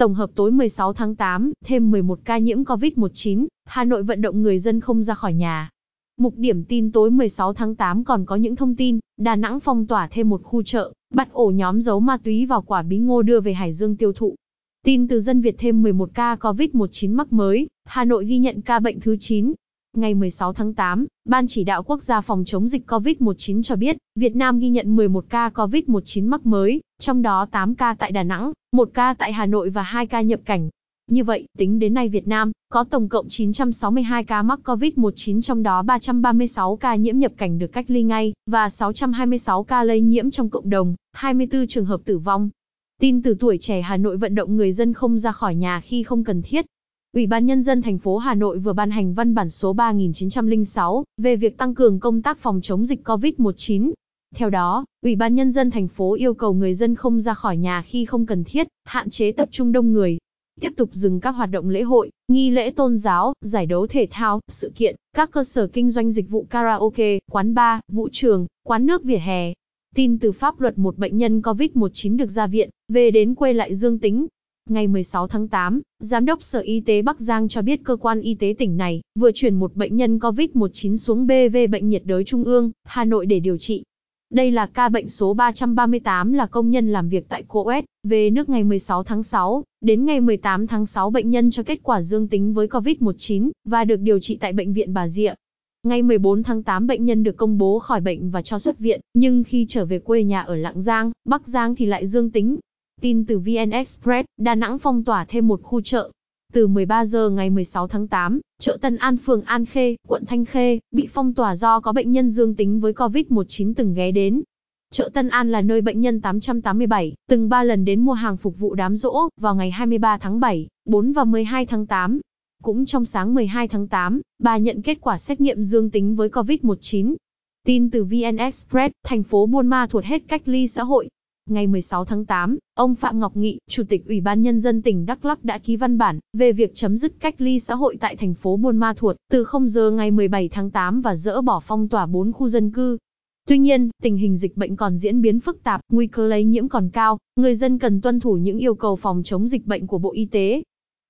Tổng hợp tối 16 tháng 8, thêm 11 ca nhiễm COVID-19, Hà Nội vận động người dân không ra khỏi nhà. Mục điểm tin tối 16 tháng 8 còn có những thông tin, Đà Nẵng phong tỏa thêm một khu chợ, bắt ổ nhóm giấu ma túy vào quả bí ngô đưa về Hải Dương tiêu thụ. Tin từ dân Việt thêm 11 ca COVID-19 mắc mới, Hà Nội ghi nhận ca bệnh thứ 9. Ngày 16 tháng 8, Ban Chỉ đạo Quốc gia phòng chống dịch COVID-19 cho biết, Việt Nam ghi nhận 11 ca COVID-19 mắc mới, trong đó 8 ca tại Đà Nẵng, 1 ca tại Hà Nội và 2 ca nhập cảnh. Như vậy, tính đến nay Việt Nam có tổng cộng 962 ca mắc COVID-19, trong đó 336 ca nhiễm nhập cảnh được cách ly ngay và 626 ca lây nhiễm trong cộng đồng, 24 trường hợp tử vong. Tin từ Tuổi Trẻ Hà Nội vận động người dân không ra khỏi nhà khi không cần thiết. Ủy ban Nhân dân thành phố Hà Nội vừa ban hành văn bản số 3906 về việc tăng cường công tác phòng chống dịch COVID-19. Theo đó, Ủy ban Nhân dân thành phố yêu cầu người dân không ra khỏi nhà khi không cần thiết, hạn chế tập trung đông người, tiếp tục dừng các hoạt động lễ hội, nghi lễ tôn giáo, giải đấu thể thao, sự kiện, các cơ sở kinh doanh dịch vụ karaoke, quán bar, vũ trường, quán nước vỉa hè. Tin từ Pháp Luật, một bệnh nhân COVID-19 được ra viện, về đến quê lại dương tính. Ngày 16 tháng 8, Giám đốc Sở Y tế Bắc Giang cho biết cơ quan y tế tỉnh này vừa chuyển một bệnh nhân COVID-19 xuống BV Bệnh nhiệt đới Trung ương, Hà Nội để điều trị. Đây là ca bệnh số 338, là công nhân làm việc tại Coes, về nước ngày 16 tháng 6, đến ngày 18 tháng 6 bệnh nhân cho kết quả dương tính với COVID-19 và được điều trị tại Bệnh viện Bà Rịa. Ngày 14 tháng 8 bệnh nhân được công bố khỏi bệnh và cho xuất viện, nhưng khi trở về quê nhà ở Lạng Giang, Bắc Giang thì lại dương tính. Tin từ VN Express, Đà Nẵng phong tỏa thêm một khu chợ. Từ 13 giờ ngày 16 tháng 8, chợ Tân An, phường An Khê, quận Thanh Khê, bị phong tỏa do có bệnh nhân dương tính với COVID-19 từng ghé đến. Chợ Tân An là nơi bệnh nhân 887 từng 3 lần đến mua hàng phục vụ đám giỗ vào ngày 23 tháng 7, 4 và 12 tháng 8. Cũng trong sáng 12 tháng 8, bà nhận kết quả xét nghiệm dương tính với COVID-19. Tin từ VN Express, thành phố Buôn Ma Thuột hết cách ly xã hội. Ngày 16 tháng 8, ông Phạm Ngọc Nghị, Chủ tịch Ủy ban Nhân dân tỉnh Đắk Lắk đã ký văn bản về việc chấm dứt cách ly xã hội tại thành phố Buôn Ma Thuột từ 0 giờ ngày 17 tháng 8 và dỡ bỏ phong tỏa 4 khu dân cư. Tuy nhiên, tình hình dịch bệnh còn diễn biến phức tạp, nguy cơ lây nhiễm còn cao, người dân cần tuân thủ những yêu cầu phòng chống dịch bệnh của Bộ Y tế.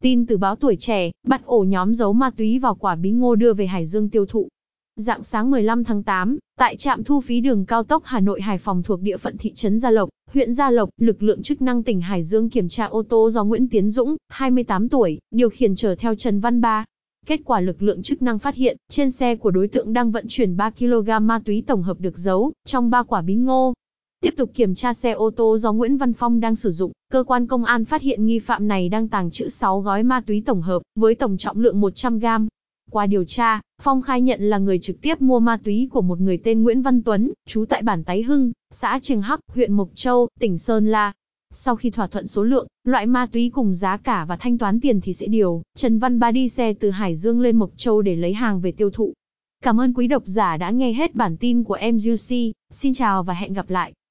Tin từ báo Tuổi Trẻ, bắt ổ nhóm giấu ma túy vào quả bí ngô đưa về Hải Dương tiêu thụ. Rạng sáng 15 tháng 8, tại trạm thu phí đường cao tốc Hà Nội-Hải Phòng thuộc địa phận thị trấn Gia Lộc, huyện Gia Lộc, lực lượng chức năng tỉnh Hải Dương kiểm tra ô tô do Nguyễn Tiến Dũng, 28 tuổi, điều khiển chở theo Trần Văn Ba. Kết quả lực lượng chức năng phát hiện, trên xe của đối tượng đang vận chuyển 3 kg ma túy tổng hợp được giấu trong 3 quả bí ngô. Tiếp tục kiểm tra xe ô tô do Nguyễn Văn Phong đang sử dụng, cơ quan công an phát hiện nghi phạm này đang tàng trữ 6 gói ma túy tổng hợp với tổng trọng lượng 100 gram. Qua điều tra, Phong khai nhận là người trực tiếp mua ma túy của một người tên Nguyễn Văn Tuấn, trú tại Bản Tái Hưng, xã Trường Hắc, huyện Mộc Châu, tỉnh Sơn La. Sau khi thỏa thuận số lượng, loại ma túy cùng giá cả và thanh toán tiền thì sẽ điều Trần Văn Ba đi xe từ Hải Dương lên Mộc Châu để lấy hàng về tiêu thụ. Cảm ơn quý độc giả đã nghe hết bản tin của MGC. Xin chào và hẹn gặp lại.